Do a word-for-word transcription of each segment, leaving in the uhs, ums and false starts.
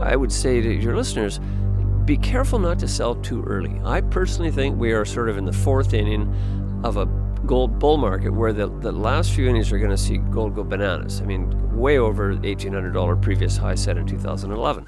I would say to your listeners, be careful not to sell too early. I personally think we are sort of in the fourth inning of a gold bull market where the, the last few innings are going to see gold go bananas. I mean, way over eighteen hundred dollars previous high set in two thousand eleven.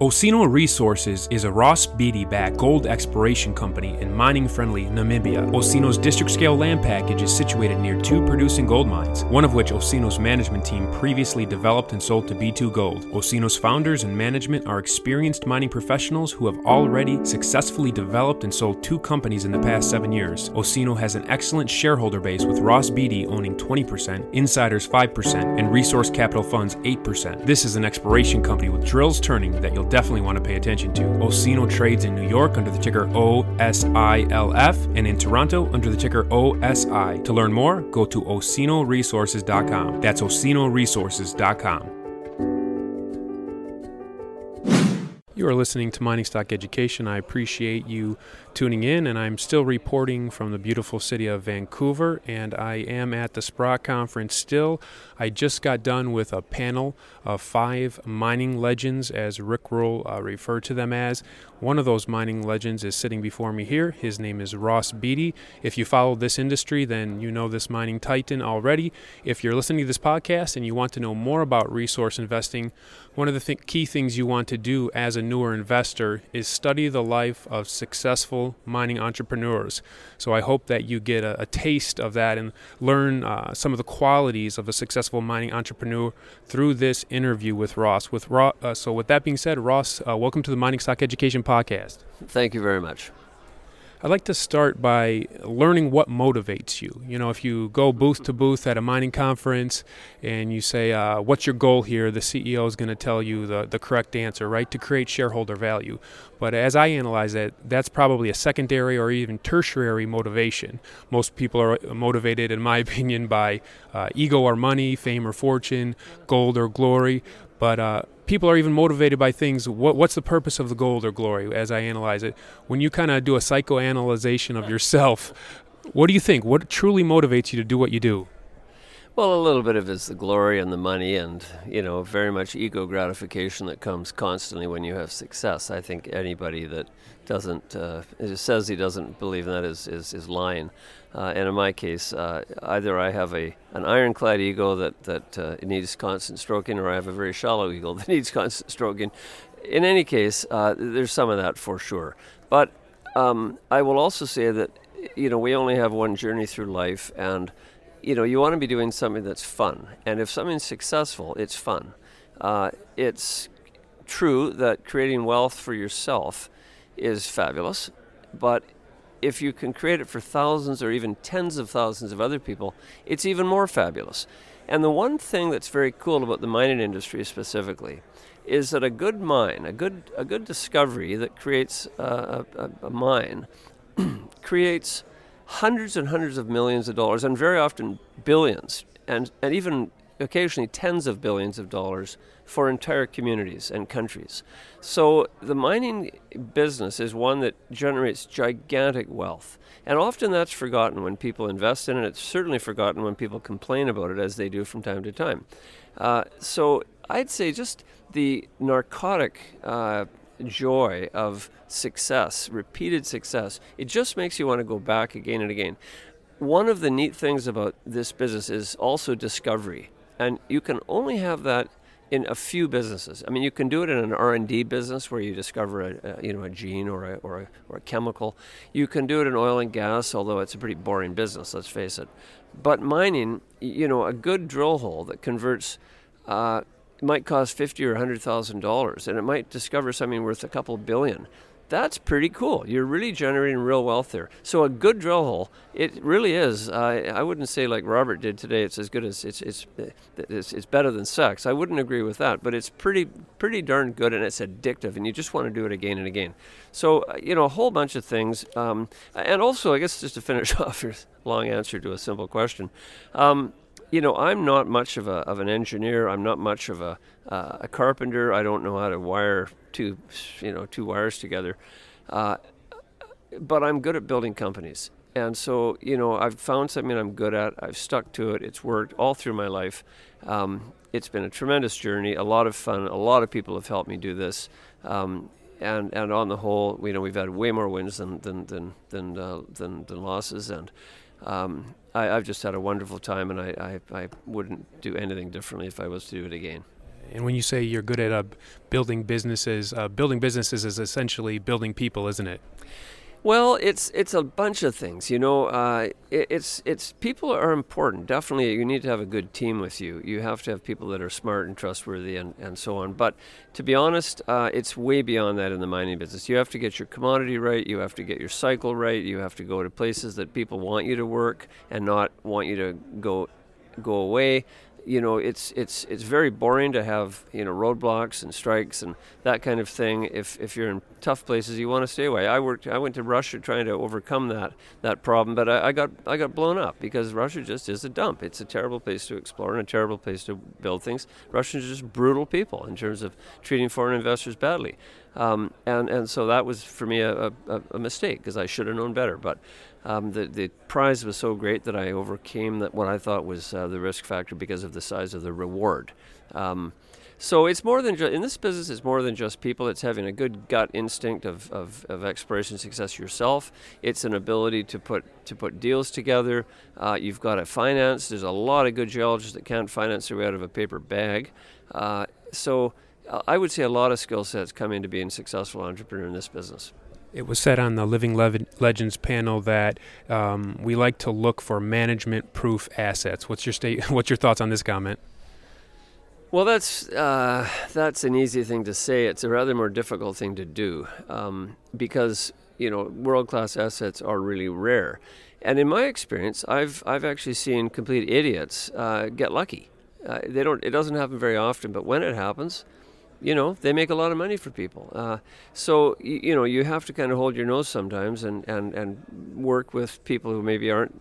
Osino Resources is a Ross Beaty-backed gold exploration company in mining-friendly Namibia. Osino's district-scale land package is situated near two producing gold mines, one of which Osino's management team previously developed and sold to B two Gold. Osino's founders and management are experienced mining professionals who have already successfully developed and sold two companies in the past seven years. Osino has an excellent shareholder base, with Ross Beaty owning twenty percent, insiders five percent, and Resource Capital Funds eight percent. This is an exploration company with drills turning that you'll definitely want to pay attention to. Osino trades in New York under the ticker O S I L F and in Toronto under the ticker O S I. To learn more, go to osino resources dot com. That's osino resources dot com. You are listening to Mining Stock Education. I appreciate you tuning in, and I'm still reporting from the beautiful city of Vancouver, and I am at the Sprott conference still. I just got done with a panel of five mining legends, as Rick Rule uh, referred to them as. One of those mining legends is sitting before me here. His name is Ross Beaty. If you follow this industry, then you know this mining titan already. If you're listening to this podcast and you want to know more about resource investing, one of the th- key things you want to do as a newer investor is study the life of successful mining entrepreneurs. So I hope that you get a, a taste of that and learn uh, some of the qualities of a successful mining entrepreneur through this interview with Ross. With Ro- uh, so with that being said, Ross, uh, welcome to the Mining Stock Education Podcast. Thank you very much. I'd like to start by learning what motivates you. You know, if you go booth to booth at a mining conference and you say, uh, what's your goal here? The C E O is going to tell you the, the correct answer, right? To create shareholder value. But as I analyze that, that's probably a secondary or even tertiary motivation. Most people are motivated, in my opinion, by uh, ego or money, fame or fortune, gold or glory. But uh, people are even motivated by things. What, what's the purpose of the gold or glory, as I analyze it? When you kind of do a psychoanalyzation of yourself, what do you think? What truly motivates you to do what you do? Well, a little bit of it's the glory and the money and, you know, very much ego gratification that comes constantly when you have success. I think anybody that doesn't, uh, says he doesn't believe in that is, is, is lying. Uh, and in my case, uh, either I have a an ironclad ego that, that uh, needs constant stroking, or I have a very shallow ego that needs constant stroking. In any case, uh, there's some of that for sure. But um, I will also say that, you know, we only have one journey through life, and you know, you want to be doing something that's fun. And if something's successful, it's fun. Uh, it's true that creating wealth for yourself is fabulous, but if you can create it for thousands or even tens of thousands of other people, it's even more fabulous. And the one thing that's very cool about the mining industry specifically is that a good mine, a good a good discovery that creates a, a, a mine creates hundreds and hundreds of millions of dollars, and very often billions, and, and even occasionally tens of billions of dollars for entire communities and countries. So the mining business is one that generates gigantic wealth. And often that's forgotten when people invest in it. It's certainly forgotten when people complain about it, as they do from time to time. Uh, so I'd say just the narcotic uh, joy of success, repeated success, it just makes you want to go back again and again. One of the neat things about this business is also discovery, and you can only have that in a few businesses. I mean, you can do it in an R and D business where you discover a, a you know a gene or a, or a or a chemical. You can do it in oil and gas, although it's a pretty boring business, let's face it. But mining, you know, a good drill hole that converts uh, might cost fifty or a hundred thousand dollars, and it might discover something worth a couple billion. That's pretty cool. You're really generating real wealth there. So a good drill hole, it really is. Uh, I wouldn't say like Robert did today. It's as good as it's it's it's it's better than sex. I wouldn't agree with that, but it's pretty pretty darn good, and it's addictive, and you just want to do it again and again. So you know a whole bunch of things, um, and also I guess just to finish off your long answer to a simple question. Um, You know, I'm not much of a of an engineer. I'm not much of a uh, a carpenter. I don't know how to wire two, you know, two wires together. Uh, but I'm good at building companies. And so, you know, I've found something I'm good at. I've stuck to it. It's worked all through my life. Um, it's been a tremendous journey, a lot of fun. A lot of people have helped me do this. Um, and, and on the whole, you know, we've had way more wins than than than than uh, than, than losses. And um, I, I've just had a wonderful time, and I, I, I wouldn't do anything differently if I was to do it again. And when you say you're good at uh, building businesses, uh, building businesses is essentially building people, isn't it? Well, it's it's a bunch of things, you know. Uh, it, it's it's people are important. Definitely, you need to have a good team with you. You have to have people that are smart and trustworthy, and, and so on. But to be honest, uh, it's way beyond that in the mining business. You have to get your commodity right. You have to get your cycle right. You have to go to places that people want you to work and not want you to go go away. You know, it's it's it's very boring to have, you know, roadblocks and strikes and that kind of thing. If if you're in tough places, you want to stay away. I worked. I went to Russia trying to overcome that that problem, but I, I got I got blown up because Russia just is a dump. It's a terrible place to explore and a terrible place to build things. Russians are just brutal people in terms of treating foreign investors badly, um, and and so that was for me a a, a mistake because I should have known better, but. Um, the, the prize was so great that I overcame that what I thought was uh, the risk factor because of the size of the reward. Um, so it's more than just, in this business, it's more than just people. It's having a good gut instinct of, of, of exploration success yourself. It's an ability to put to put deals together. Uh, you've got to finance. There's a lot of good geologists that can't finance their way out of a paper bag. Uh, so I would say a lot of skill sets come into being a successful entrepreneur in this business. It was said on the Living Le- Legends panel that um, we like to look for management-proof assets. What's your state? What's your thoughts on this comment? Well, that's uh, that's an easy thing to say. It's a rather more difficult thing to do um, because you know world-class assets are really rare. And in my experience, I've I've actually seen complete idiots uh, get lucky. Uh, they don't. It doesn't happen very often, but when it happens. You know, they make a lot of money for people. Uh, so, you, you know, you have to kind of hold your nose sometimes and, and, and work with people who maybe aren't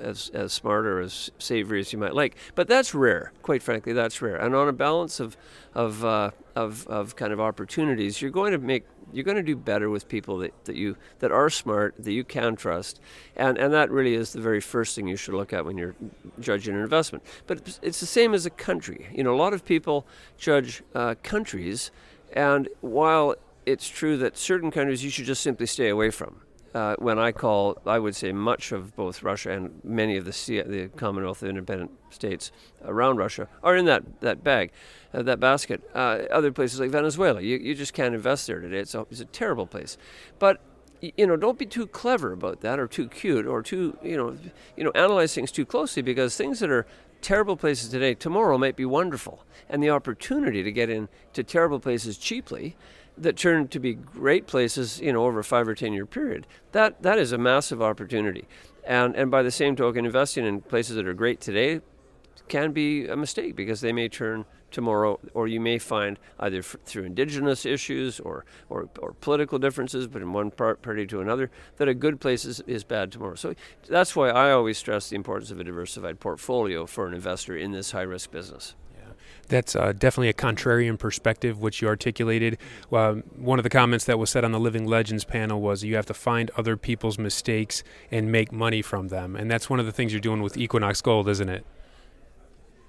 as as smart or as savory as you might like. But that's rare, quite frankly, that's rare. And on a balance of of uh, of, of kind of opportunities, you're going to make you're going to do better with people that, that you that are smart, that you can trust, and and that really is the very first thing you should look at when you're judging an investment. But it's the same as a country. You know, a lot of people judge uh, countries, and while it's true that certain countries you should just simply stay away from. Uh, when I call, I would say much of both Russia and many of the C- the Commonwealth of Independent States around Russia are in that that bag, uh, that basket. Uh, other places like Venezuela, you, you just can't invest there today. It's a, it's a terrible place. But you know, don't be too clever about that, or too cute, or too you know you know analyze things too closely, because things that are terrible places today tomorrow might be wonderful, and the opportunity to get into terrible places cheaply. That turned to be great places, you know, over a five or ten year period. That that is a massive opportunity, and and by the same token, investing in places that are great today can be a mistake because they may turn tomorrow, or you may find either f- through indigenous issues or, or or political differences, but in one part, party to another, that a good place is, is bad tomorrow. So that's why I always stress the importance of a diversified portfolio for an investor in this high risk business. That's uh, definitely a contrarian perspective, which you articulated. Uh, one of the comments that was said on the Living Legends panel was you have to find other people's mistakes and make money from them. And that's one of the things you're doing with Equinox Gold, isn't it?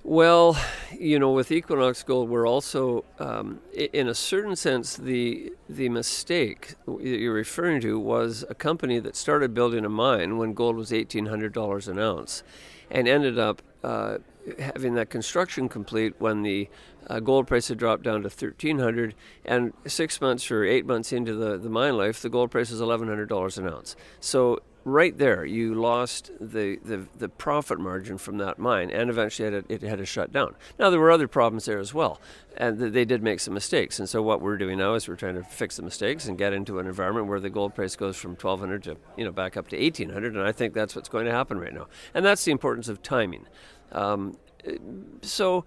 Well, you know, with Equinox Gold, we're also, um, in a certain sense, the the mistake that you're referring to was a company that started building a mine when gold was eighteen hundred dollars an ounce and ended up... Uh, having that construction complete when the uh, gold price had dropped down to thirteen hundred dollars, and six months or eight months into the, the mine life, the gold price is eleven hundred dollars an ounce. So right there, you lost the, the, the profit margin from that mine, and eventually it had, it had to shut down. Now, there were other problems there as well, and th- they did make some mistakes. And so what we're doing now is we're trying to fix the mistakes and get into an environment where the gold price goes from twelve hundred dollars to, you know, back up to eighteen hundred dollars, and I think that's what's going to happen right now. And that's the importance of timing. Um, so,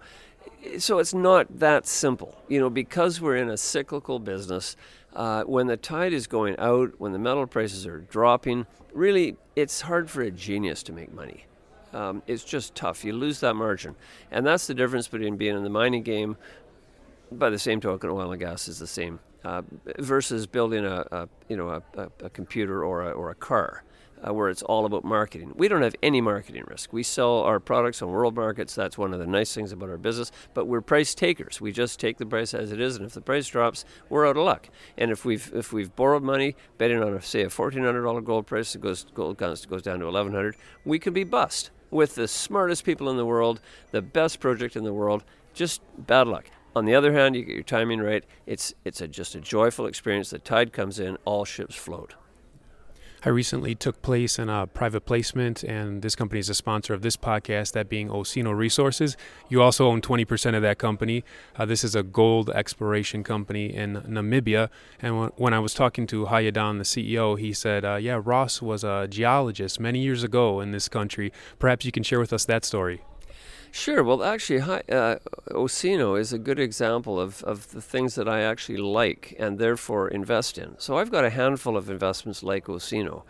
so it's not that simple, you know, because we're in a cyclical business, uh, when the tide is going out, when the metal prices are dropping, really, it's hard for a genius to make money. Um, it's just tough. You lose that margin. And that's the difference between being in the mining game, by the same token, oil and gas is the same, uh, versus building a, a you know, a, a, a computer or a, or a car. uh, where it's all about marketing. We don't have any marketing risk. We sell our products on world markets. That's one of the nice things about our business. But we're price takers. We just take the price as it is, and if the price drops, we're out of luck. And if we've if we've borrowed money betting on, a, say, a fourteen hundred dollars gold price that goes gold goes down to eleven hundred dollars, we could be bust with the smartest people in the world, the best project in the world. Just bad luck. On the other hand, you get your timing right. It's it's a, just a joyful experience. The tide comes in, all ships float. I recently took place in a private placement, and this company is a sponsor of this podcast, that being Osino Resources. You also own twenty percent of that company. Uh, this is a gold exploration company in Namibia. And w- when I was talking to Hayadan, the C E O, he said, uh, yeah, Ross was a geologist many years ago in this country. Perhaps you can share with us that story. Sure. Well, actually, uh, Osino is a good example of, of the things that I actually like and therefore invest in. So I've got a handful of investments like Osino.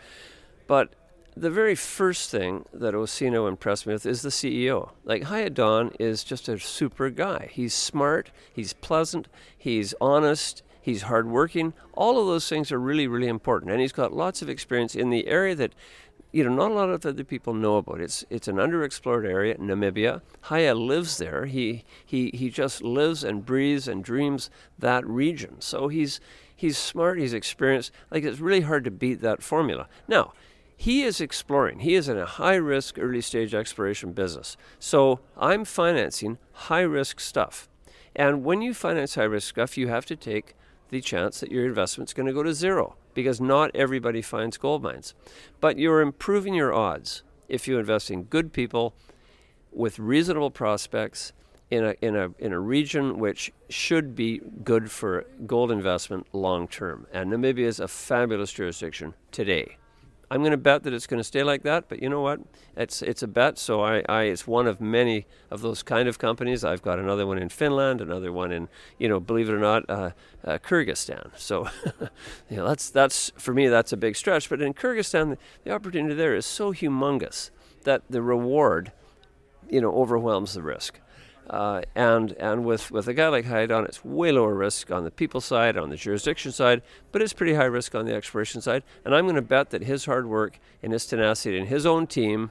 But the very first thing that Osino impressed me with is the C E O. Like, Hayadan is just a super guy. He's smart, he's pleasant, he's honest, he's hardworking. All of those things are really, really important. And he's got lots of experience in the area that, you know, not a lot of other people know about. It's it's an underexplored area, Namibia. Haya lives there. He he he just lives and breathes and dreams that region. So he's he's smart. He's experienced. Like, it's really hard to beat that formula. Now, he is exploring. He is in a high-risk early-stage exploration business. So I'm financing high-risk stuff. And when you finance high-risk stuff, you have to take the chance that your investment's going to go to zero, because not everybody finds gold mines. But you're improving your odds if you invest in good people with reasonable prospects in a in a in a region which should be good for gold investment long term. And Namibia is a fabulous jurisdiction today. I'm going to bet that it's going to stay like that, but you know what? It's it's a bet, so I, I it's one of many of those kind of companies. I've got another one in Finland, another one in, you know, believe it or not, uh, uh, Kyrgyzstan. So, you know, that's that's for me, that's a big stretch. But in Kyrgyzstan, the, the opportunity there is so humongous that the reward, you know, overwhelms the risk. Uh, and and with, with a guy like Hayadan, it's way lower risk on the people side, on the jurisdiction side, but it's pretty high risk on the exploration side. And I'm going to bet that his hard work and his tenacity and his own team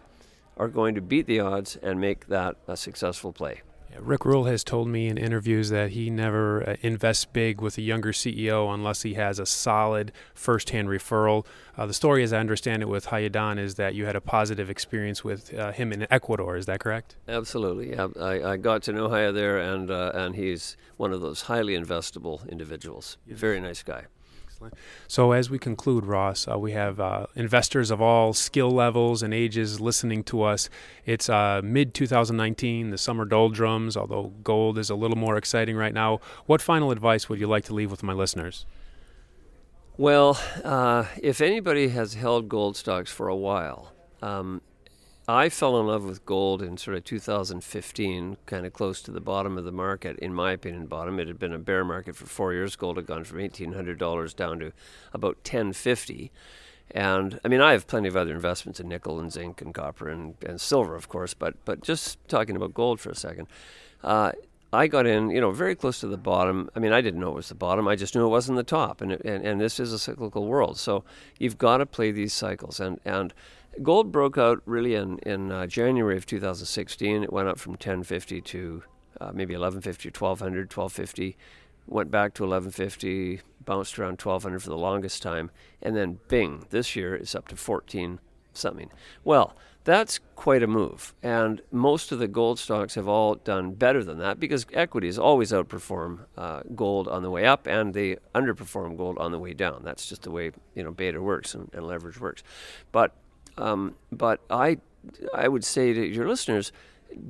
are going to beat the odds and make that a successful play. Yeah, Rick Rule has told me in interviews that he never uh, invests big with a younger C E O unless he has a solid first-hand referral. Uh, the story, as I understand it, with Hayadan is that you had a positive experience with uh, him in Ecuador. Is that correct? Absolutely. I, I, I got to know Haya there, and uh, and he's one of those highly investable individuals. Yes. Very nice guy. Excellent. So as we conclude, Ross, uh, we have uh, investors of all skill levels and ages listening to us. It's uh, mid twenty nineteen, the summer doldrums, although gold is a little more exciting right now. What final advice would you like to leave with my listeners? Well, uh, if anybody has held gold stocks for a while, um, I fell in love with gold in sort of two thousand fifteen, kind of close to the bottom of the market, in my opinion, bottom. It had been a bear market for four years. Gold had gone from eighteen hundred dollars down to about ten fifty. And I mean, I have plenty of other investments in nickel and zinc and copper and, and silver, of course, but, but just talking about gold for a second. Uh, I got in, you know, very close to the bottom. I mean, I didn't know it was the bottom. I just knew it wasn't the top. And it, and, and this is a cyclical world. So you've got to play these cycles. And, and gold broke out really in, in uh, January of two thousand sixteen. It went up from ten fifty to uh, maybe eleven fifty or twelve hundred, twelve fifty. Went back to eleven fifty, bounced around twelve hundred for the longest time. And then, bing, this year it's up to fourteen something. Well, that's quite a move, and most of the gold stocks have all done better than that, because equities always outperform uh, gold on the way up, and they underperform gold on the way down. That's just the way, you know, beta works and, and leverage works. But um, but I I would say to your listeners,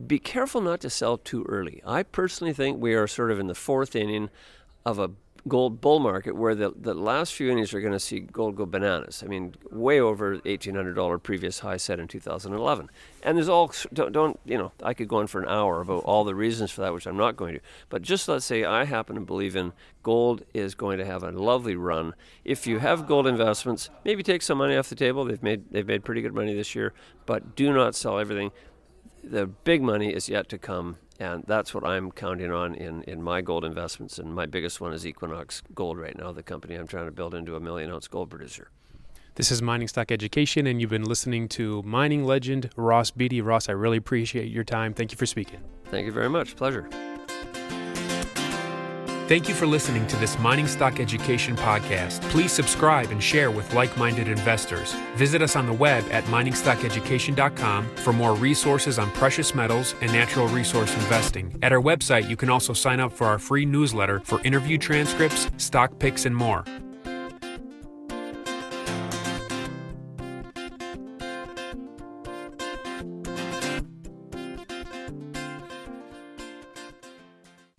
be careful not to sell too early. I personally think we are sort of in the fourth inning of a gold bull market, where the, the last few innings are going to see gold go bananas. I mean, way over eighteen hundred dollars previous high set in two thousand eleven. And there's all, don't, don't, you know, I could go on for an hour about all the reasons for that, which I'm not going to. But just let's say I happen to believe in gold is going to have a lovely run. If you have gold investments, maybe take some money off the table. They've made, they've made pretty good money this year, but do not sell everything. The big money is yet to come. And that's what I'm counting on in, in my gold investments. And my biggest one is Equinox Gold right now, the company I'm trying to build into a million ounce gold producer. This is Mining Stock Education, and you've been listening to mining legend Ross Beaty. Ross, I really appreciate your time. Thank you for speaking. Thank you very much. Pleasure. Thank you for listening to this Mining Stock Education podcast. Please subscribe and share with like-minded investors. Visit us on the web at mining stock education dot com for more resources on precious metals and natural resource investing. At our website, you can also sign up for our free newsletter for interview transcripts, stock picks, and more.